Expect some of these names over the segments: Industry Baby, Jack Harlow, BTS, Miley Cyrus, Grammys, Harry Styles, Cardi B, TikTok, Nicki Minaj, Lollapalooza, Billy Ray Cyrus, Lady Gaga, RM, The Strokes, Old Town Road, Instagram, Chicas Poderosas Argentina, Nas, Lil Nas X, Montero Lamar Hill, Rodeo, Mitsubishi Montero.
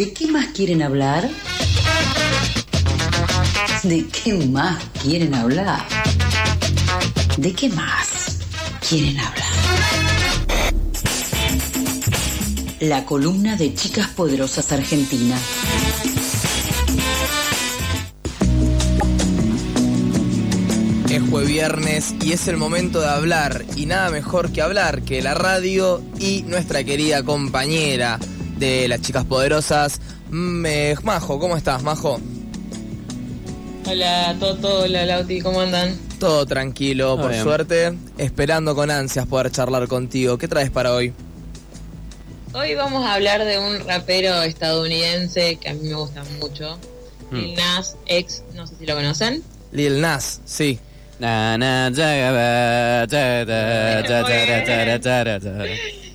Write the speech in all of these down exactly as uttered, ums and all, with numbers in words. ¿De qué más quieren hablar? ¿De qué más quieren hablar? ¿De qué más quieren hablar? La columna de Chicas Poderosas Argentina. Es jueviernes y es el momento de hablar, y nada mejor que hablar que la radio y nuestra querida compañera de las Chicas Poderosas, Majo. ¿Cómo estás, Majo? Hola, Toto, hola, Lauti, ¿cómo andan? Todo tranquilo, por suerte, esperando con ansias poder charlar contigo. ¿Qué traes para hoy? Hoy vamos a hablar de un rapero estadounidense que a mí me gusta mucho, mm. Lil Nas X, no sé si lo conocen. Lil Nas, sí.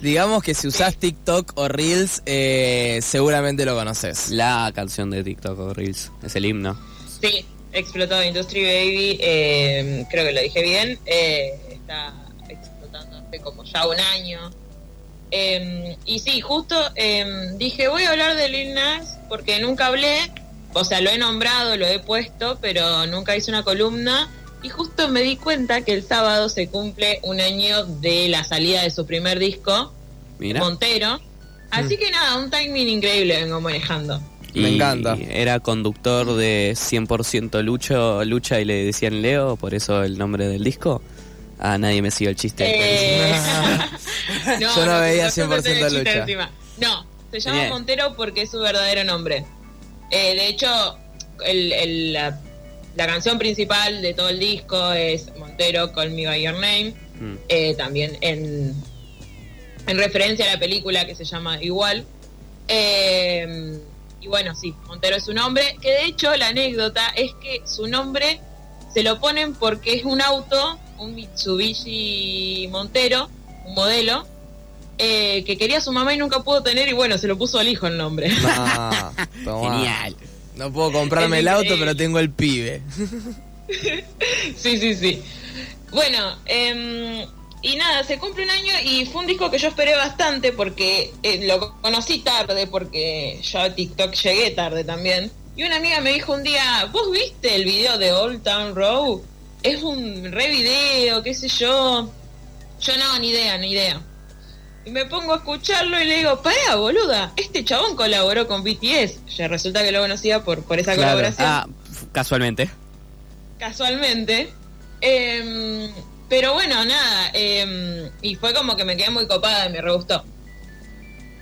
Digamos que si usás TikTok o Reels, eh, seguramente lo conoces. La canción de TikTok o Reels, es el himno. Sí, explotó Industry Baby, eh, creo que lo dije bien, eh, está explotando hace como ya un año. Eh, y sí, justo eh, dije, voy a hablar de Lil Nas porque nunca hablé, o sea, lo he nombrado, lo he puesto, pero nunca hice una columna. Y justo me di cuenta que el sábado se cumple un año de la salida de su primer disco, Mira. Montero. Así mm. que nada, un timing increíble vengo manejando. Y me encanta. Era conductor de cien por ciento Lucho, Lucha y le decían Leo, por eso el nombre del disco. Ah, nadie me siguió el chiste. Eh... no, Yo no, no veía cien por ciento Lucha. No, se llama Bien. Montero porque es su verdadero nombre. Eh, de hecho, el... el la, La canción principal de todo el disco es Montero, Call Me By Your Name, mm. eh, también en, en referencia a la película que se llama igual. Eh, y bueno, sí, Montero es su nombre, que de hecho la anécdota es que su nombre se lo ponen porque es un auto, un Mitsubishi Montero, un modelo, eh, que quería su mamá y nunca pudo tener, y bueno, se lo puso al hijo el nombre. Ah, genial. No puedo comprarme el auto, pero tengo el pibe. Sí, sí, sí. Bueno, eh, y nada, se cumple un año y fue un disco que yo esperé bastante porque eh, lo conocí tarde, porque yo a TikTok llegué tarde también. Y una amiga me dijo un día, ¿vos viste el video de Old Town Road? Es un re video, qué sé yo. Yo no, ni idea, ni idea. Y me pongo a escucharlo y le digo, pará, boluda, este chabón colaboró con B T S. Ya resulta que lo conocía por, por esa claro. colaboración. Ah, casualmente. Casualmente. Eh, pero bueno, nada. Eh, y fue como que me quedé muy copada y me re gustó.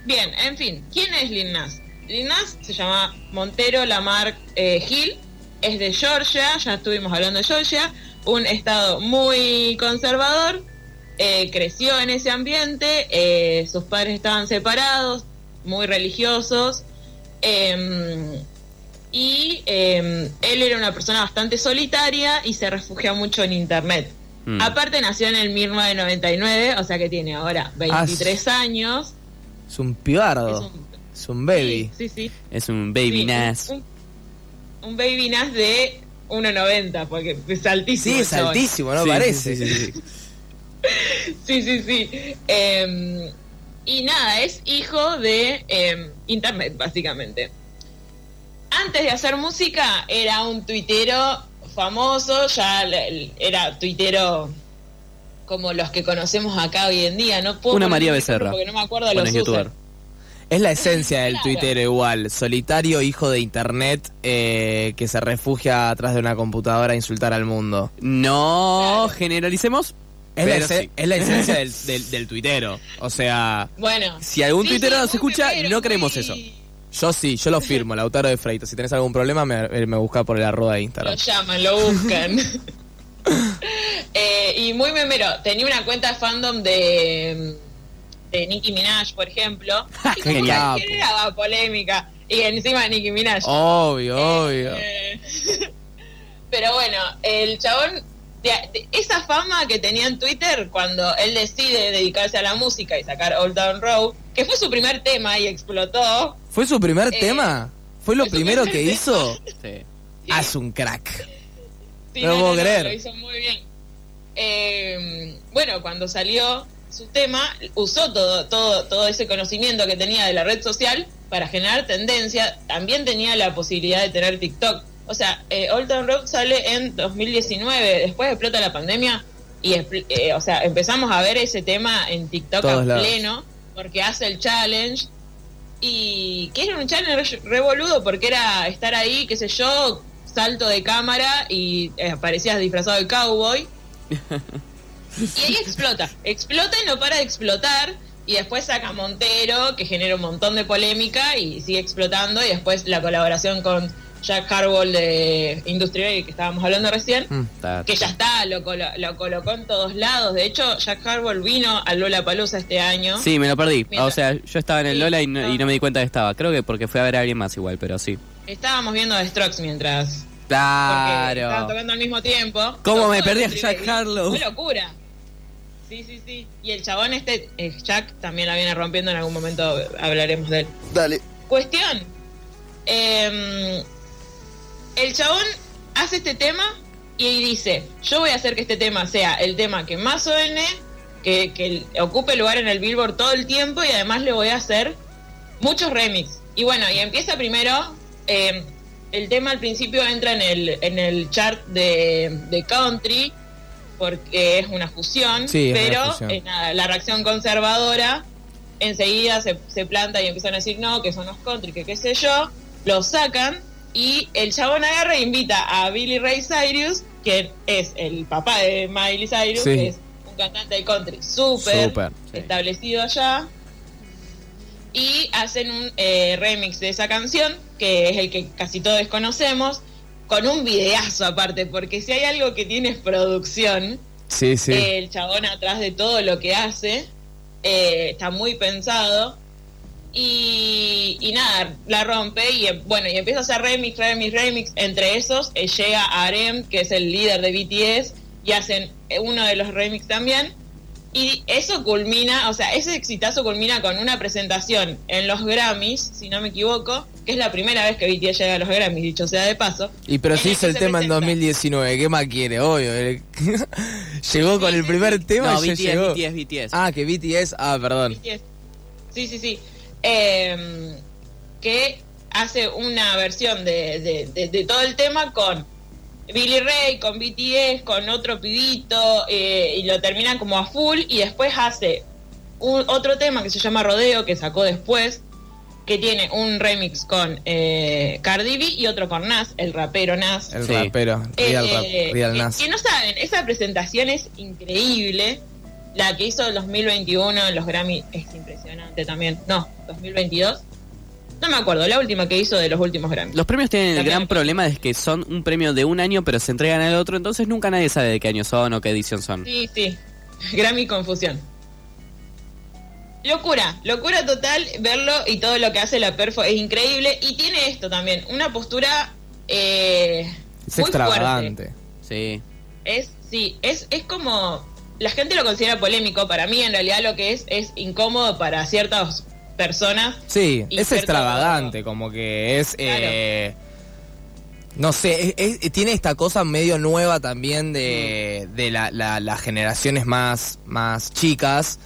Bien, en fin. ¿Quién es Lil Nas? Lil Nas se llama Montero Lamar eh, Hill. Es de Georgia. Ya estuvimos hablando de Georgia. Un estado muy conservador. Eh, creció en ese ambiente, eh, sus padres estaban separados, muy religiosos, eh, y eh, él era una persona bastante solitaria y se refugió mucho en internet. Mm. Aparte nació en el mil novecientos noventa y nueve, o sea que tiene ahora veintitrés ah, años. Es un pibardo, es, es un baby. Sí, sí, sí. Es un baby sí, Nas. Un, un baby Nas de uno noventa, porque es altísimo. Sí, es altísimo, ¿no? Sí, parece. Sí, sí, sí. Sí, sí, sí. Eh, y nada, es hijo de eh, internet, básicamente. Antes de hacer música, era un tuitero famoso, ya era tuitero como los que conocemos acá hoy en día. No puedo Una María Becerra. Porque no me acuerdo los usos. Es la esencia del claro. tuitero igual, solitario, hijo de internet, eh, que se refugia atrás de una computadora a insultar al mundo. No, claro. generalicemos. Es la, sí. es la esencia del, del, del tuitero. O sea, bueno, si algún sí, tuitero sí, nos escucha, pero, no creemos sí. eso. Yo sí, yo lo firmo, Lautaro de Freitas. Si tenés algún problema, me, me buscás por el arroba de Instagram. Lo llaman, lo buscan. eh, Y muy memero. Tenía una cuenta fandom de De Nicki Minaj, por ejemplo. Genial. Que generaba polémica. Y encima Nicki Minaj. Obvio, obvio eh, Pero bueno, el chabón, esa fama que tenía en Twitter cuando él decide dedicarse a la música y sacar Old Town Road, que fue su primer tema y explotó. ¿Fue su primer eh, tema? ¿Fue lo fue primero que tema. hizo? Sí. Haz un crack. Sí, no, no puedo no, creer. No, lo hizo muy bien. Eh, bueno, cuando salió su tema, usó todo, todo, todo ese conocimiento que tenía de la red social para generar tendencia, también tenía la posibilidad de tener TikTok. O sea, eh, Old Town Road sale en dos mil diecinueve, después explota la pandemia y eh, o sea, empezamos a ver ese tema en TikTok en pleno, porque hace el challenge, y que era un challenge revoludo, porque era estar ahí, qué sé yo, salto de cámara y eh, aparecías disfrazado de cowboy. Y ahí explota, explota y no para de explotar. Y después saca Montero, que genera un montón de polémica y sigue explotando. Y después la colaboración con Jack Harlow de Industry Baby, que estábamos hablando recién, mm, that, que ya está, lo, colo- lo colocó en todos lados. De hecho, Jack Harlow vino al Lollapalooza este año. Sí, me lo perdí. Mientras... O sea, yo estaba en el sí, Lola y no, no. y no me di cuenta que estaba. Creo que porque fui a ver a alguien más igual, pero sí. Estábamos viendo The Strokes mientras... Claro. Estaban tocando al mismo tiempo. ¿Cómo me perdí a Jack Harlow? ¡Qué locura! Sí, sí, sí. Y el chabón este, eh, Jack, también la viene rompiendo. En algún momento hablaremos de él. Dale. Cuestión. Eh, el chabón hace este tema y dice, yo voy a hacer que este tema sea el tema que más suene, que, que ocupe lugar en el Billboard todo el tiempo, y además le voy a hacer muchos remix. Y bueno, y empieza primero... Eh, el tema al principio entra en el en el chart de, de country, porque es una fusión, sí, pero una fusión. Eh, nada, la reacción conservadora enseguida se, se planta y empiezan a decir no, que son los country, que qué sé yo, lo sacan, y el chabón agarra e invita a Billy Ray Cyrus, que es el papá de Miley Cyrus, sí, que es un cantante de country súper sí, establecido allá. Y hacen un eh, remix de esa canción, que es el que casi todos conocemos, con un videazo aparte, porque si hay algo que tiene es producción. Sí, sí. Eh, el chabón atrás de todo lo que hace, eh, está muy pensado. Y, y nada, la rompe, y bueno, y empieza a hacer remix, remix, remix. Entre esos eh, llega R M, que es el líder de B T S, y hacen uno de los remix también. Y eso culmina, o sea, ese exitazo culmina con una presentación en los Grammys, si no me equivoco, que es la primera vez que B T S llega a los Grammys, dicho sea de paso. Y pero sí hizo el tema presenta en dos mil diecinueve, ¿qué más quiere? Obvio. El... llegó con el primer tema. No, y B T S, llegó. B T S, B T S. Ah, que B T S, ah, perdón. B T S. Sí, sí, sí. Eh, que hace una versión de, de, de, de todo el tema con... Billy Ray, con B T S, con otro pibito, eh, y lo terminan como a full, y después hace un, otro tema que se llama Rodeo, que sacó después, que tiene un remix con eh, Cardi B y otro con Nas, el rapero Nas. El sí. rapero, real, eh, rap, real eh, Nas. Que, que no saben, esa presentación es increíble, la que hizo en dos mil veintiuno en los Grammy es impresionante también, no, dos mil veintidós. No me acuerdo, la última que hizo de los últimos Grammys. Los premios tienen el gran problema de que son un premio de un año, pero se entregan al otro, entonces nunca nadie sabe de qué año son o qué edición son. Sí, sí. Grammy confusión. Locura, locura total verlo, y todo lo que hace la perfo es increíble. Y tiene esto también, una postura eh, es muy extravagante. Fuerte. Sí. Es, sí, es, es como... La gente lo considera polémico, para mí en realidad lo que es es incómodo para ciertas personas. Sí, es extravagante, todo. Como que es... Claro. Eh, no sé, es, es, tiene esta cosa medio nueva también de, mm. de la, la, las generaciones más, más chicas,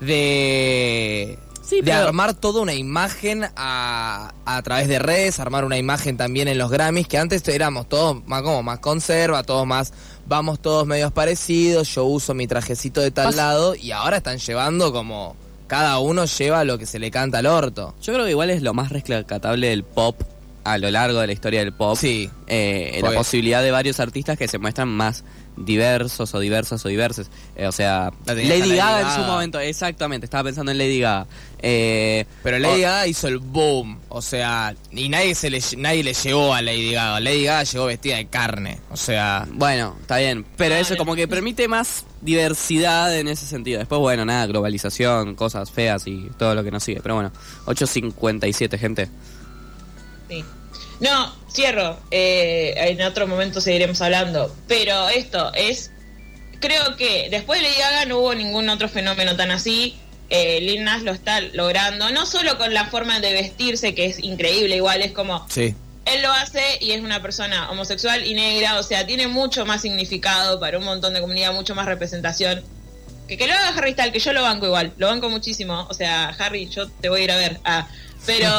de, sí, de pero... armar toda una imagen a, a través de redes, armar una imagen también en los Grammys, que antes éramos todos más, como más conserva, todos más... Vamos todos medios parecidos, yo uso mi trajecito de tal Pas- lado, y ahora están llevando como... Cada uno lleva lo que se le canta al orto. Yo creo que igual es lo más rescatable del pop a lo largo de la historia del pop. Sí. Eh, la posibilidad de varios artistas que se muestran más diversos o diversas o diversas. Eh, o sea, Lady, Lady Gaga en su momento. Exactamente, estaba pensando en Lady Gaga. Eh, Pero Lady o... Gaga hizo el boom. O sea, y nadie se le nadie le llegó a Lady Gaga. Lady Gaga llegó vestida de carne. O sea... Bueno, está bien. Pero eso como que permite más... diversidad en ese sentido. Después, bueno, nada, globalización, cosas feas y todo lo que nos sigue. Pero bueno, ocho cincuenta y siete, gente. Sí. No, cierro. Eh, en otro momento seguiremos hablando. Pero esto es... Creo que después de Lady Gaga no hubo ningún otro fenómeno tan así. Eh, Lil Nas lo está logrando. No solo con la forma de vestirse, que es increíble, igual es como... Sí. Él lo hace y es una persona homosexual y negra, o sea, tiene mucho más significado para un montón de comunidad, mucho más representación Que, que lo haga Harry Styles, que yo lo banco igual, lo banco muchísimo. O sea, Harry, yo te voy a ir a ver. Ah, pero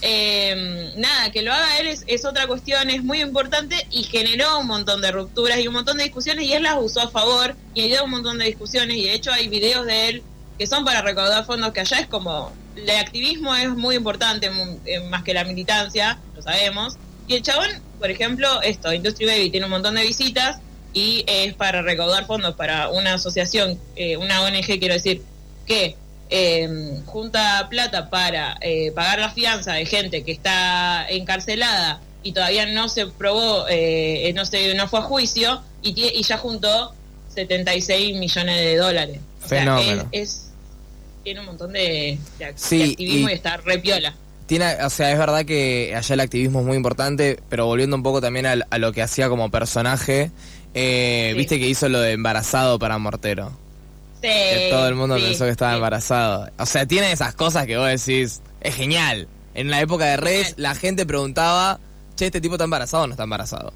eh, nada, que lo haga él es, es otra cuestión, es muy importante y generó un montón de rupturas y un montón de discusiones y él las usó a favor y ayudó un montón de discusiones y de hecho hay videos de él que son para recaudar fondos, que allá es como, el activismo es muy importante, muy, eh, más que la militancia, lo sabemos. Y el chabón, por ejemplo, esto, Industry Baby, tiene un montón de visitas y es para recaudar fondos para una asociación, eh, una O N G, quiero decir, que eh, junta plata para eh, pagar la fianza de gente que está encarcelada y todavía no se probó, eh, no se, no fue a juicio, y, y ya juntó setenta y seis millones de dólares. O Fenómeno. Sea, es, es, tiene un montón de, de, act- sí, de activismo y, y está re piola. Tiene, o sea, es verdad que allá el activismo es muy importante, pero volviendo un poco también a, a lo que hacía como personaje, eh, sí. Viste que hizo lo de embarazado para Montero. Sí. Que todo el mundo sí, pensó que estaba sí. embarazado. O sea, tiene esas cosas que vos decís, es genial. En la época de redes, la gente preguntaba, che, ¿este tipo está embarazado o no está embarazado?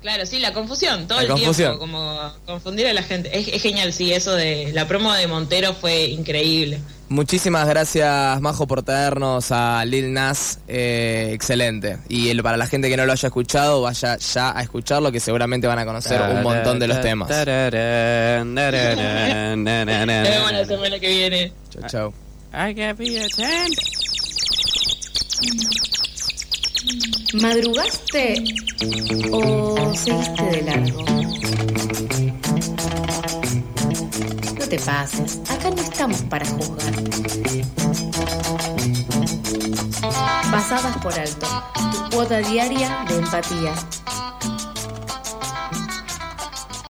Claro, sí, la confusión, todo la el confusión. tiempo, como confundir a la gente. Es, es genial, sí, eso de la promo de Montero fue increíble. Muchísimas gracias, Majo, por traernos a Lil Nas, eh, excelente. Y el, para la gente que no lo haya escuchado, vaya ya a escucharlo, que seguramente van a conocer un montón de los temas. Nos vemos la semana que viene. Chau, chau. I can be a ten. ¿Madrugaste o seguiste de largo? No te pases, acá no estamos para juzgar. Pasabas por alto tu cuota diaria de empatía.